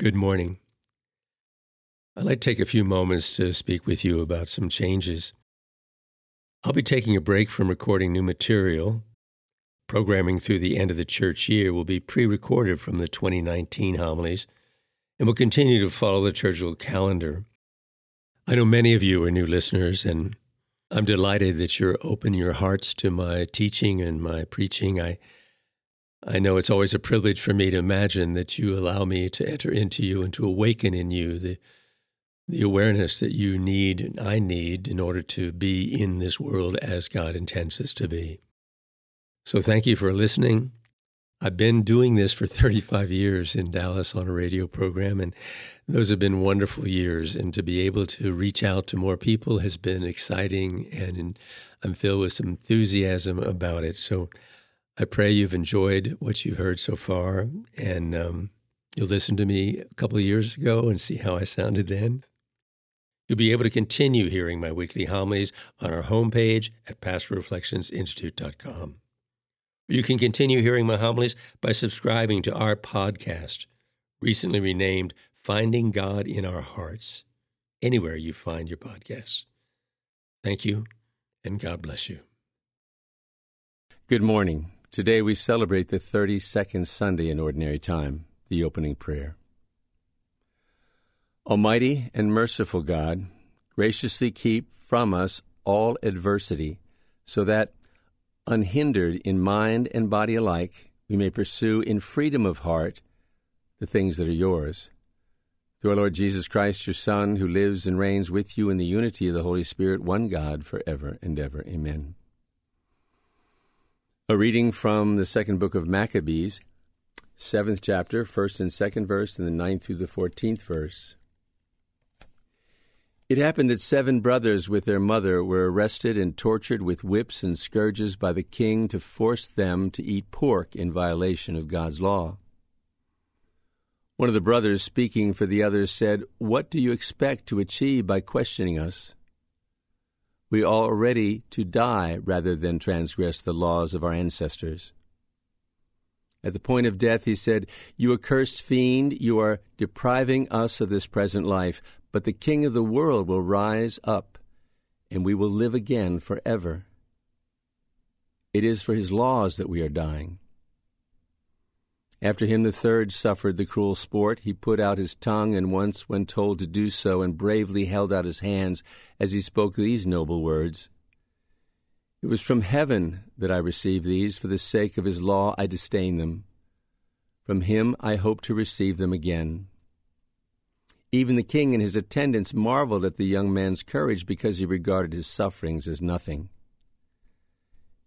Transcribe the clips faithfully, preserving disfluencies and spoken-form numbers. Good morning. I'd like to take a few moments to speak with you about some changes. I'll be taking a break from recording new material. Programming through the end of the church year will be pre-recorded from the twenty nineteen homilies and will continue to follow the liturgical calendar. I know many of you are new listeners, and I'm delighted that you're open your hearts to my teaching and my preaching. I I know it's always a privilege for me to imagine that you allow me to enter into you and to awaken in you the, the awareness that you need and I need in order to be in this world as God intends us to be. So thank you for listening. I've been doing this for thirty-five years in Dallas on a radio program, and those have been wonderful years. And to be able to reach out to more people has been exciting, and I'm filled with some enthusiasm about it. So I pray you've enjoyed what you've heard so far, and um, you'll listen to me a couple of years ago and see how I sounded then. You'll be able to continue hearing my weekly homilies on our homepage at pastor reflections institute dot com. You can continue hearing my homilies by subscribing to our podcast, recently renamed Finding God in Our Hearts, anywhere you find your podcasts. Thank you, and God bless you. Good morning. Today we celebrate the thirty-second Sunday in Ordinary Time, the opening prayer. Almighty and merciful God, graciously keep from us all adversity, so that, unhindered in mind and body alike, we may pursue in freedom of heart the things that are yours. Through our Lord Jesus Christ, your Son, who lives and reigns with you in the unity of the Holy Spirit, one God, forever and ever. Amen. A reading from the second book of Maccabees, seventh chapter, first and second verse, and the ninth through the fourteenth verse. It happened that seven brothers with their mother were arrested and tortured with whips and scourges by the king to force them to eat pork in violation of God's law. One of the brothers, speaking for the others, said, "What do you expect to achieve by questioning us? We are all ready to die rather than transgress the laws of our ancestors." At the point of death, he said, "You accursed fiend, you are depriving us of this present life, but the king of the world will rise up, and we will live again forever. It is for his laws that we are dying." After him, the third suffered the cruel sport. He put out his tongue, and once, when told to do so, and bravely held out his hands as he spoke these noble words: "It was from heaven that I received these. For the sake of his law I disdain them. From him I hope to receive them again." Even the king and his attendants marveled at the young man's courage, because he regarded his sufferings as nothing.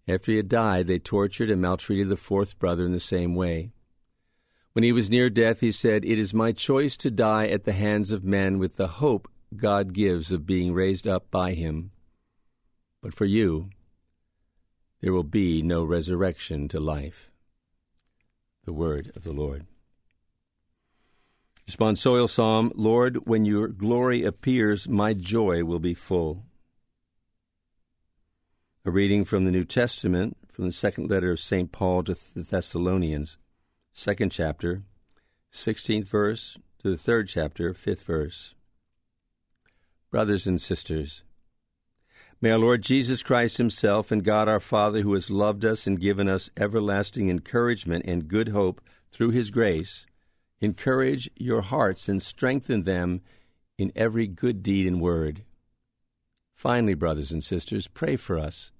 After he had died, they tortured and maltreated the fourth brother in the same way. When he was near death, he said, "It is my choice to die at the hands of men with the hope God gives of being raised up by him. But for you, there will be no resurrection to life." The word of the Lord. Responsorial Psalm. Lord, when your glory appears, my joy will be full. A reading from the New Testament, from the second letter of Saint Paul to the Thessalonians. Second chapter, sixteenth verse, to the third chapter, fifth verse. Brothers and sisters, may our Lord Jesus Christ himself and God our Father, who has loved us and given us everlasting encouragement and good hope through his grace, encourage your hearts and strengthen them in every good deed and word. Finally, brothers and sisters, pray for us,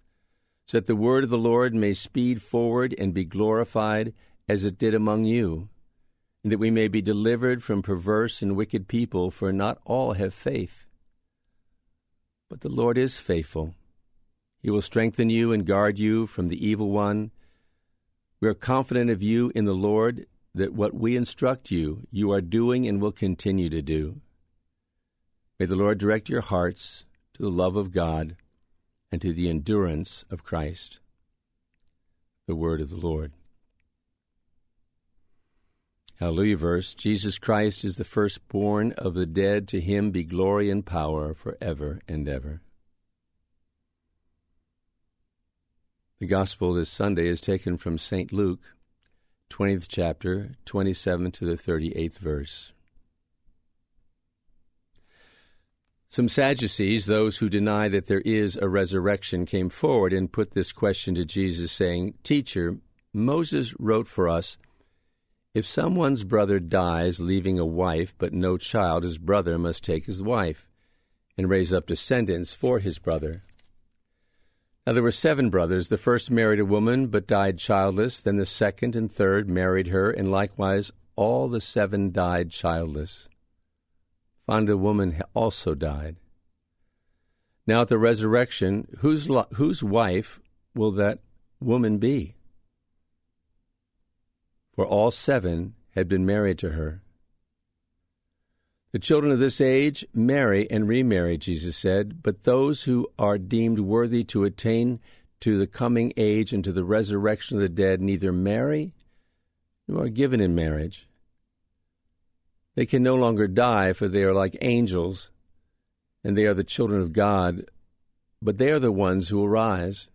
so that the word of the Lord may speed forward and be glorified as it did among you, and that we may be delivered from perverse and wicked people, for not all have faith. But the Lord is faithful. He will strengthen you and guard you from the evil one. We are confident of you in the Lord, that what we instruct you, you are doing and will continue to do. May the Lord direct your hearts to the love of God and to the endurance of Christ. The word of the Lord. Hallelujah verse. Jesus Christ is the firstborn of the dead. To him be glory and power forever and ever. The gospel this Sunday is taken from Saint Luke, twentieth chapter, twenty-seven to the thirty-eighth verse. Some Sadducees, those who deny that there is a resurrection, came forward and put this question to Jesus, saying, "Teacher, Moses wrote for us, if someone's brother dies, leaving a wife but no child, his brother must take his wife and raise up descendants for his brother. Now there were seven brothers. The first married a woman but died childless. Then the second and third married her, and likewise all the seven died childless. Finally, the woman also died. Now at the resurrection, whose lo- whose wife will that woman be? For all seven had been married to her." The children of this age marry and remarry, Jesus said, but those who are deemed worthy to attain to the coming age and to the resurrection of the dead neither marry nor are given in marriage. They can no longer die, for they are like angels, and they are the children of God, but they are the ones who will rise.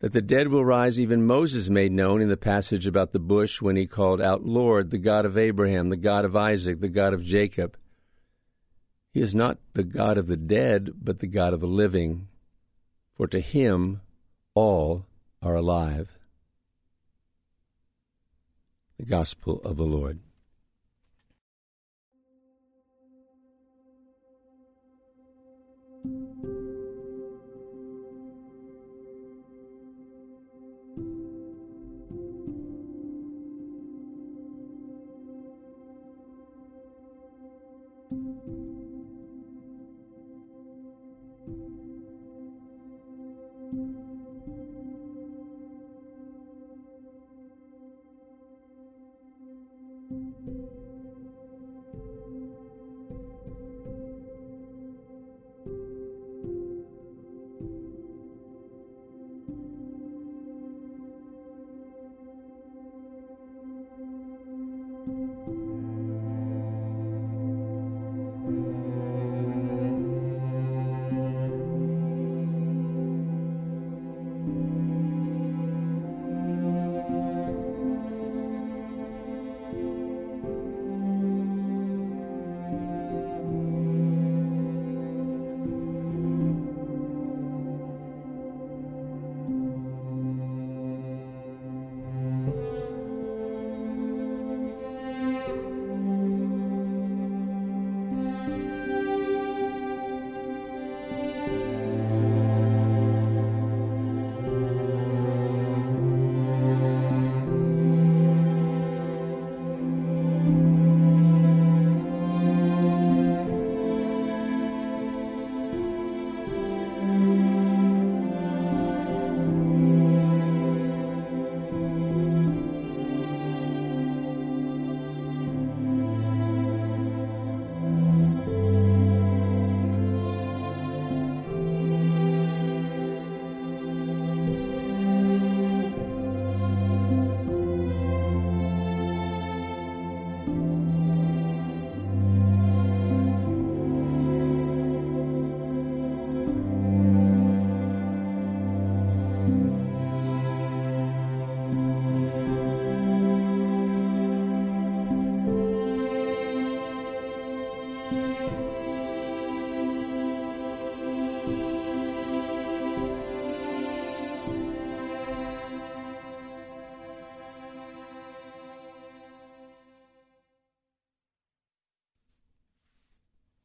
That the dead will rise, even Moses made known in the passage about the bush when he called out, "Lord, the God of Abraham, the God of Isaac, the God of Jacob." He is not the God of the dead, but the God of the living, for to him all are alive. The Gospel of the Lord.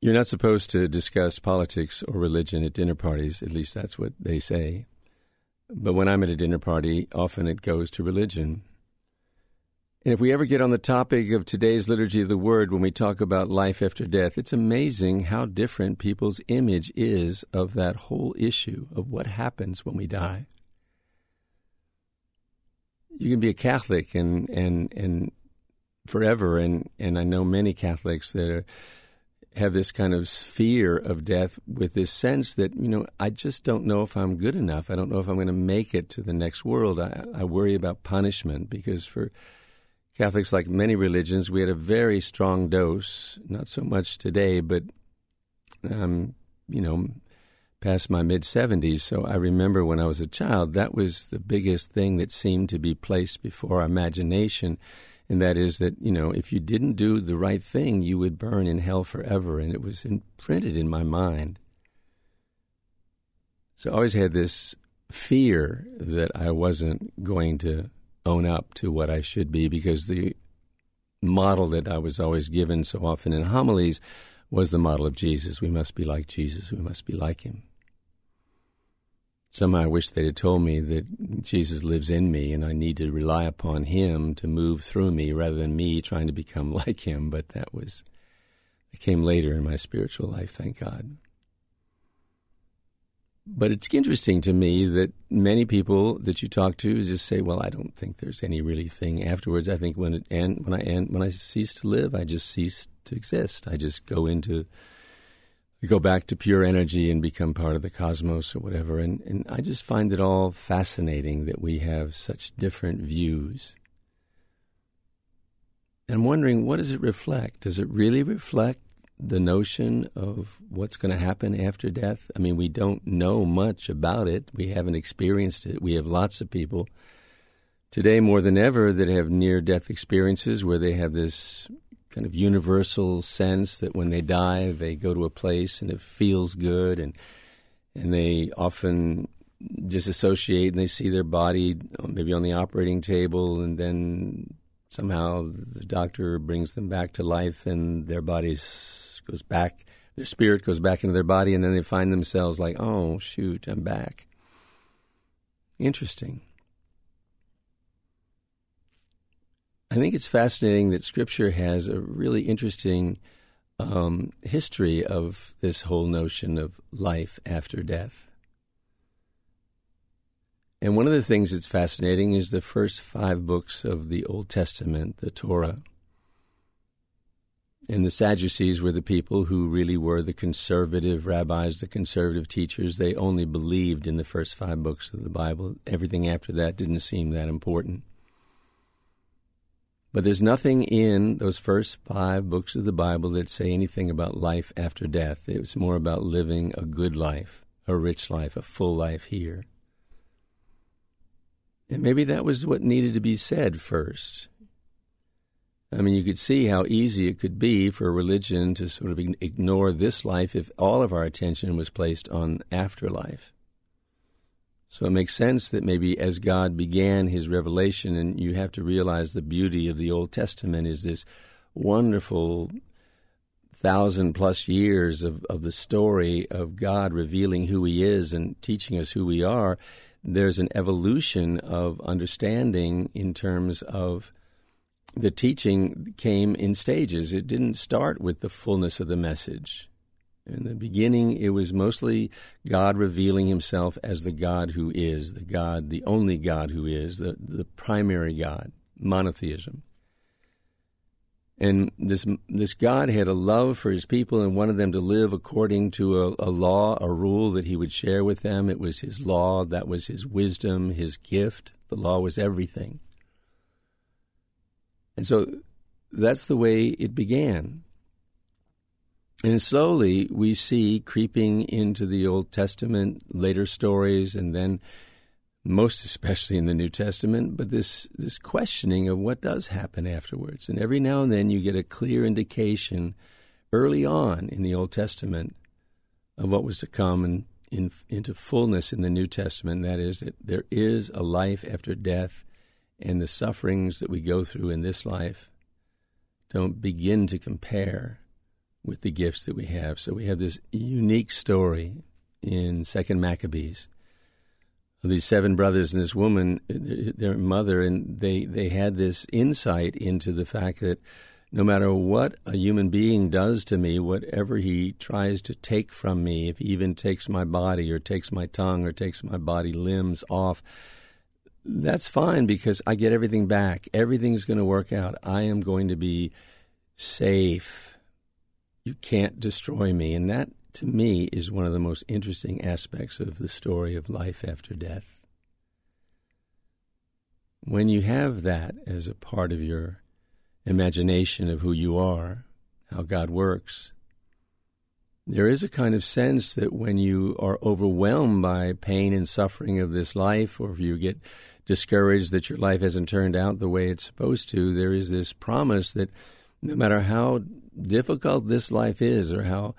You're not supposed to discuss politics or religion at dinner parties, at least that's what they say. But when I'm at a dinner party, often it goes to religion. And if we ever get on the topic of today's Liturgy of the Word, when we talk about life after death, it's amazing how different people's image is of that whole issue of what happens when we die. You can be a Catholic and and, and forever, and, and I know many Catholics that are... have this kind of fear of death with this sense that, you know, I just don't know if I'm good enough. I don't know if I'm going to make it to the next world. I, I worry about punishment because for Catholics, like many religions, we had a very strong dose, not so much today, but um, you know, past my mid-seventies. So I remember when I was a child, that was the biggest thing that seemed to be placed before our imagination and that is that, you know, if you didn't do the right thing, you would burn in hell forever, and it was imprinted in my mind. So I always had this fear that I wasn't going to own up to what I should be, because the model that I was always given so often in homilies was the model of Jesus. We must be like Jesus. We must be like him. Somehow I wish they'd have told me that Jesus lives in me and I need to rely upon him to move through me rather than me trying to become like him, but that was, it came later in my spiritual life, thank God. But it's interesting to me that many people that you talk to just say, well, I don't think there's any really thing afterwards. I think when it end, when I end, when I cease to live, I just cease to exist. I just go into, go back to pure energy and become part of the cosmos or whatever. And, and I just find it all fascinating that we have such different views. I'm wondering, what does it reflect? Does it really reflect the notion of what's going to happen after death? I mean, we don't know much about it. We haven't experienced it. We have lots of people today more than ever that have near-death experiences where they have this kind of universal sense that when they die, they go to a place and it feels good, and and they often disassociate and they see their body maybe on the operating table, and then somehow the doctor brings them back to life and their body's goes back, their spirit goes back into their body, and then they find themselves like, oh, shoot, I'm back. Interesting. I think it's fascinating that Scripture has a really interesting um, history of this whole notion of life after death. And one of the things that's fascinating is the first five books of the Old Testament, the Torah. And the Sadducees were the people who really were the conservative rabbis, the conservative teachers. They only believed in the first five books of the Bible. Everything after that didn't seem that important. But there's nothing in those first five books of the Bible that say anything about life after death. It was more about living a good life, a rich life, a full life here. And maybe that was what needed to be said first. I mean, you could see how easy it could be for a religion to sort of ignore this life if all of our attention was placed on afterlife. So it makes sense that maybe as God began his revelation, and you have to realize the beauty of the Old Testament is this wonderful thousand-plus years of, of the story of God revealing who he is and teaching us who we are. There's an evolution of understanding in terms of the teaching came in stages. It didn't start with the fullness of the message. In the beginning, it was mostly God revealing himself as the God who is, the God, the only God who is, the, the primary God, monotheism. And this this God had a love for his people and wanted them to live according to a, a law, a rule that he would share with them. It was his law, that was his wisdom, his gift. The law was everything. And so that's the way it began. And slowly we see creeping into the Old Testament, later stories, and then most especially in the New Testament, but this, this questioning of what does happen afterwards. And every now and then you get a clear indication early on in the Old Testament of what was to come in, in, into fullness in the New Testament. That is, that there is a life after death, and the sufferings that we go through in this life don't begin to compare with the gifts that we have. So we have this unique story in Second Maccabees. These seven brothers and this woman, their mother, and they, they had this insight into the fact that no matter what a human being does to me, whatever he tries to take from me, if he even takes my body or takes my tongue or takes my body limbs off, that's fine, because I get everything back. Everything's going to work out. I am going to be safe. You can't destroy me. And that, to me, is one of the most interesting aspects of the story of life after death. When you have that as a part of your imagination of who you are, how God works, there is a kind of sense that when you are overwhelmed by pain and suffering of this life, or if you get discouraged that your life hasn't turned out the way it's supposed to, there is this promise that no matter how difficult this life is or how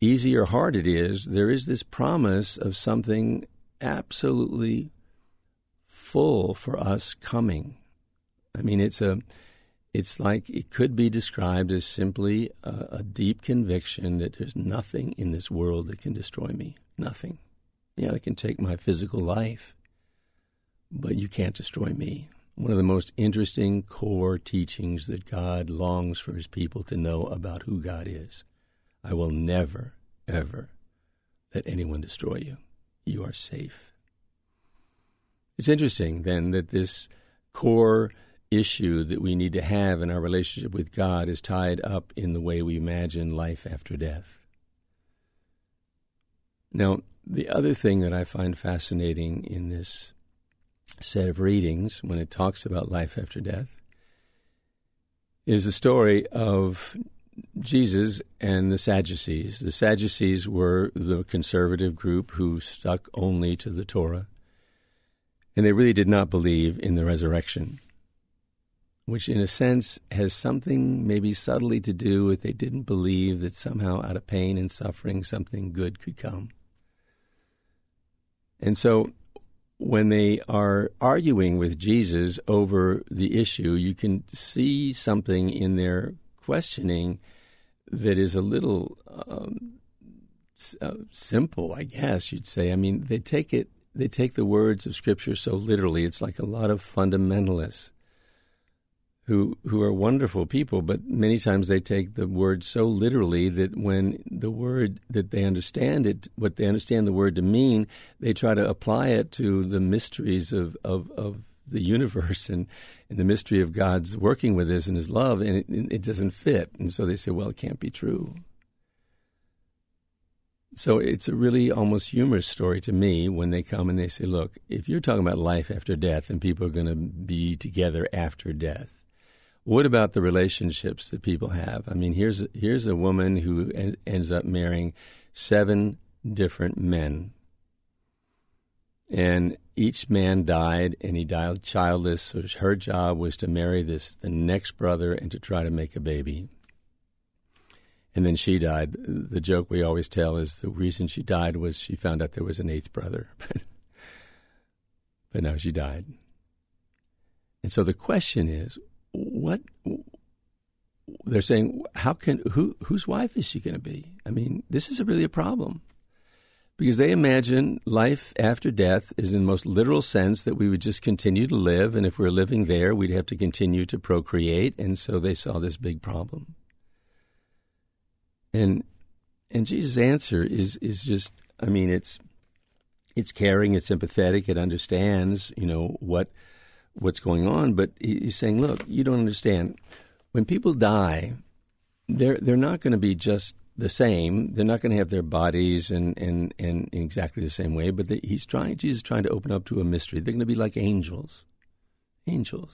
easy or hard it is, there is this promise of something absolutely full for us coming. I mean, it's a, it's like it could be described as simply a, a deep conviction that there's nothing in this world that can destroy me. Nothing. Yeah, it can take my physical life, but you can't destroy me. One of the most interesting core teachings that God longs for his people to know about who God is. I will never, ever let anyone destroy you. You are safe. It's interesting, then, that this core issue that we need to have in our relationship with God is tied up in the way we imagine life after death. Now, the other thing that I find fascinating in this set of readings, when it talks about life after death, is the story of Jesus and the Sadducees. The Sadducees were the conservative group who stuck only to the Torah, and they really did not believe in the resurrection, which in a sense has something maybe subtly to do with they didn't believe that somehow out of pain and suffering something good could come. And so when they are arguing with Jesus over the issue, you can see something in their questioning that is a little um, uh, simple, I guess you'd say. I mean, they take it, they take the words of Scripture so literally. It's like a lot of fundamentalists who who are wonderful people, but many times they take the word so literally that when the word that they understand it, what they understand the word to mean, they try to apply it to the mysteries of, of, of the universe and, and the mystery of God's working with us and his love, and it, it doesn't fit. And so they say, well, it can't be true. So it's a really almost humorous story to me when they come and they say, look, if you're talking about life after death and people are going to be together after death, what about the relationships that people have? I mean, here's here's a woman who en- ends up marrying seven different men. And each man died, and he died childless, so her job was to marry this the next brother and to try to make a baby. And then she died. The joke we always tell is the reason she died was she found out there was an eighth brother. But no, she died. And so the question is, what they're saying, how can who whose wife is she going to be? I mean, this is a really a problem because they imagine life after death is in the most literal sense that we would just continue to live, and if we're living there, we'd have to continue to procreate, and so they saw this big problem. And and Jesus' answer is is just, I mean, it's it's caring, it's empathetic, it understands, you know, what. what's going on, but he's saying, look, you don't understand. When people die, they're they're not going to be just the same. They're not going to have their bodies and and and in exactly the same way, but the, he's trying, Jesus is trying to open up to a mystery. They're going to be like angels. Angels.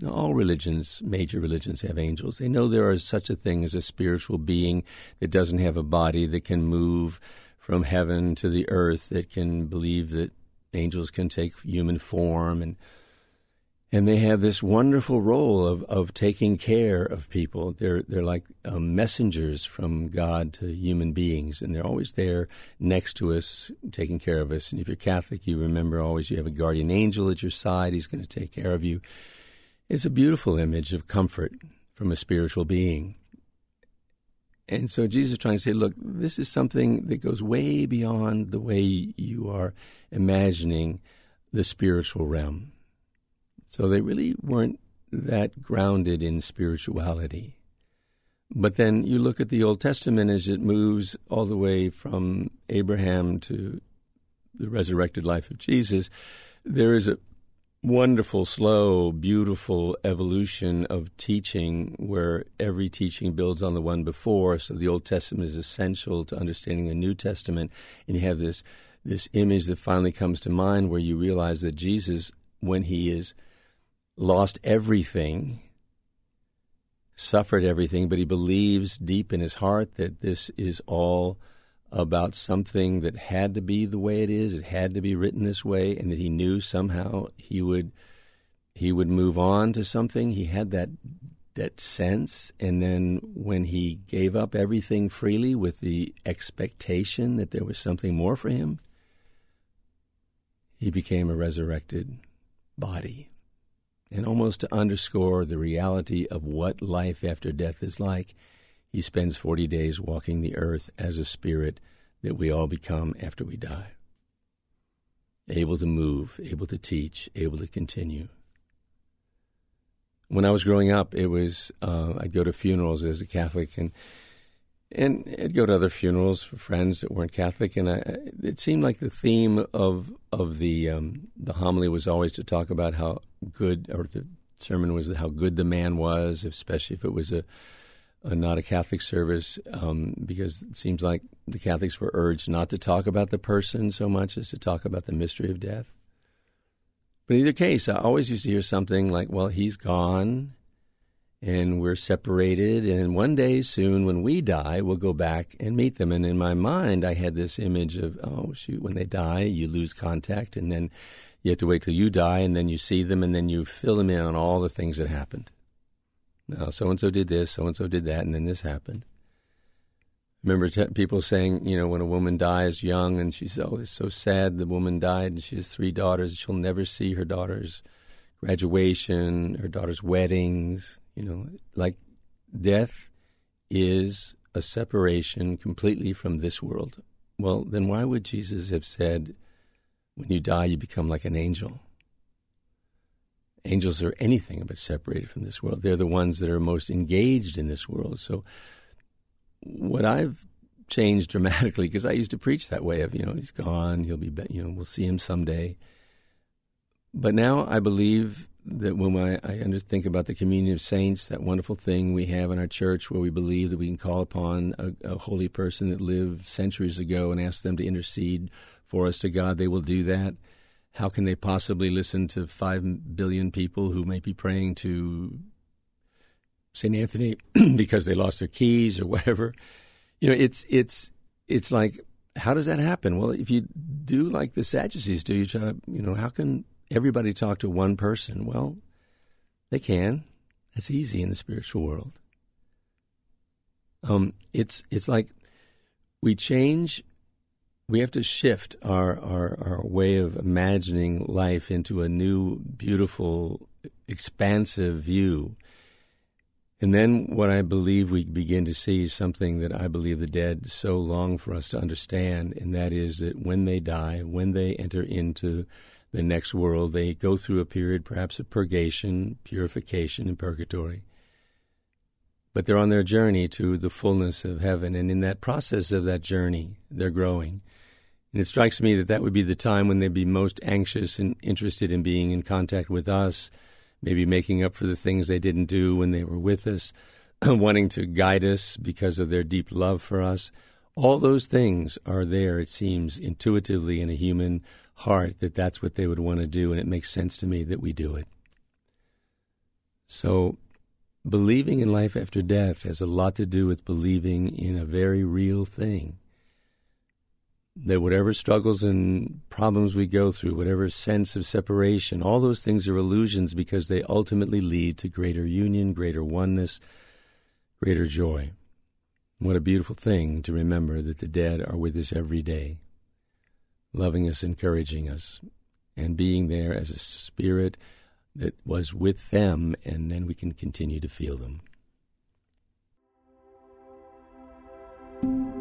Now, all religions, major religions, have angels. They know there is such a thing as a spiritual being that doesn't have a body, that can move from heaven to the earth, that can believe that angels can take human form, and and they have this wonderful role of, of taking care of people. They're they're like um, messengers from God to human beings, and they're always there next to us, taking care of us. And if you're Catholic, you remember always you have a guardian angel at your side. He's going to take care of you. It's a beautiful image of comfort from a spiritual being. And so Jesus is trying to say, look, this is something that goes way beyond the way you are imagining the spiritual realm. So they really weren't that grounded in spirituality. But then you look at the Old Testament as it moves all the way from Abraham to the resurrected life of Jesus. There is a wonderful, slow, beautiful evolution of teaching where every teaching builds on the one before. So the Old Testament is essential to understanding the New Testament. And you have this this image that finally comes to mind where you realize that Jesus, when he is lost everything, suffered everything, but he believes deep in his heart that this is all about something that had to be the way it is, it had to be written this way, and that he knew somehow he would he would move on to something. He had that that sense, and then when he gave up everything freely with the expectation that there was something more for him, he became a resurrected body. And almost to underscore the reality of what life after death is like, he spends forty days walking the earth as a spirit that we all become after we die. Able to move, able to teach, able to continue. When I was growing up, it was uh, I'd go to funerals as a Catholic, and and I'd go to other funerals for friends that weren't Catholic, and I, it seemed like the theme of of the um, the homily was always to talk about how good, or the sermon was how good the man was, especially if it was a Uh, not a Catholic service, um, because it seems like the Catholics were urged not to talk about the person so much as to talk about the mystery of death. But in either case, I always used to hear something like, well, he's gone, and we're separated, and one day soon when we die, we'll go back and meet them. And in my mind, I had this image of, oh, shoot, when they die, you lose contact, and then you have to wait till you die, and then you see them, and then you fill them in on all the things that happened. Now, so-and-so did this, so-and-so did that, and then this happened. Remember t- people saying, you know, when a woman dies young and she's, oh, it's so sad the woman died and she has three daughters, she'll never see her daughter's graduation, her daughter's weddings, you know. Like, death is a separation completely from this world. Well, then why would Jesus have said, when you die, you become like an angel? Angels are anything but separated from this world. They're the ones that are most engaged in this world. So what I've changed dramatically, because I used to preach that way of, you know, he's gone, he'll be, you know, we'll see him someday. But now I believe that when I, I think about the communion of saints, that wonderful thing we have in our church where we believe that we can call upon a, a holy person that lived centuries ago and ask them to intercede for us to God, they will do that. How can they possibly listen to five billion people who may be praying to Saint Anthony because they lost their keys or whatever? You know, it's it's it's like, how does that happen? Well, if you do like the Sadducees do, you try to, you know, how can everybody talk to one person? Well, they can. That's easy in the spiritual world. Um, it's it's like we change. We have to shift our, our, our way of imagining life into a new, beautiful, expansive view. And then what I believe we begin to see is something that I believe the dead so long for us to understand, and that is that when they die, when they enter into the next world, they go through a period perhaps of purgation, purification, and purgatory. But they're on their journey to the fullness of heaven, and in that process of that journey, they're growing. And it strikes me that that would be the time when they'd be most anxious and interested in being in contact with us, maybe making up for the things they didn't do when they were with us, wanting to guide us because of their deep love for us. All those things are there, it seems, intuitively in a human heart, that that's what they would want to do, and it makes sense to me that we do it. So believing in life after death has a lot to do with believing in a very real thing. That whatever struggles and problems we go through, whatever sense of separation, all those things are illusions because they ultimately lead to greater union, greater oneness, greater joy. What a beautiful thing to remember that the dead are with us every day, loving us, encouraging us, and being there as a spirit that was with them, and then we can continue to feel them. Thank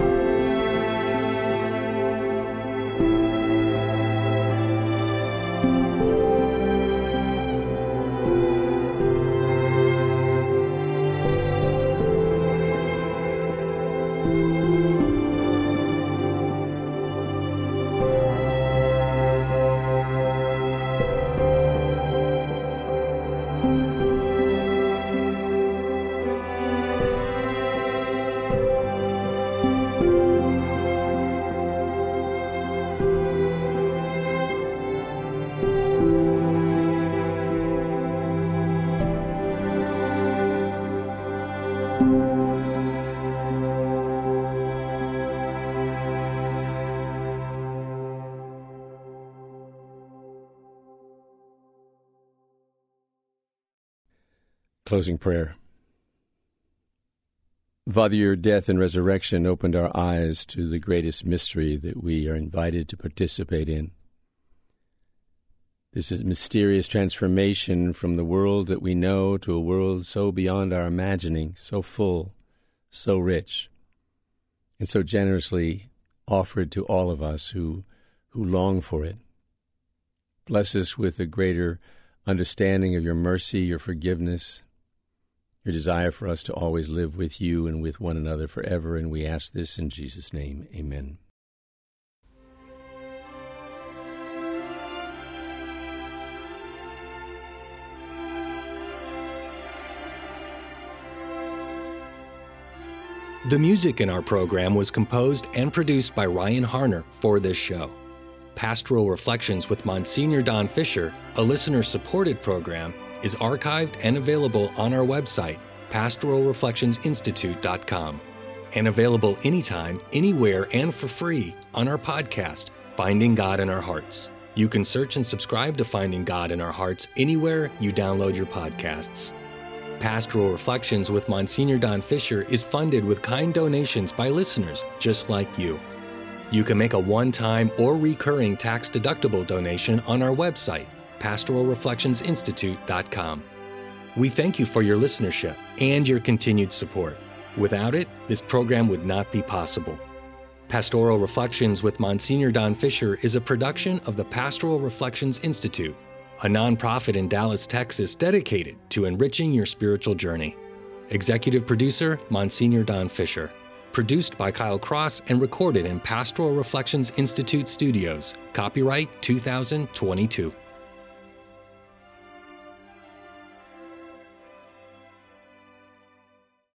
you. closing prayer. Father, your death and resurrection opened our eyes to the greatest mystery that we are invited to participate in. This is mysterious transformation from the world that we know to a world so beyond our imagining, so full, so rich, and so generously offered to all of us who, who long for it. Bless us with a greater understanding of your mercy, your forgiveness, your desire for us to always live with you and with one another forever, and we ask this in Jesus' name. Amen. The music in our program was composed and produced by Ryan Harner for this show. Pastoral Reflections with Monsignor Don Fisher, a listener-supported program, is archived and available on our website, pastoral reflections institute dot com, and available anytime, anywhere, and for free on our podcast, Finding God in Our Hearts. You can search and subscribe to Finding God in Our Hearts anywhere you download your podcasts. Pastoral Reflections with Monsignor Don Fisher is funded with kind donations by listeners just like you. You can make a one-time or recurring tax-deductible donation on our website, pastoral reflections institute dot com. We thank you for your listenership and your continued support. Without it, this program would not be possible. Pastoral Reflections with Monsignor Don Fisher is a production of the Pastoral Reflections Institute, a nonprofit in Dallas, Texas, dedicated to enriching your spiritual journey. Executive producer, Monsignor Don Fisher. Produced by Kyle Cross and recorded in Pastoral Reflections Institute Studios. Copyright twenty twenty-two.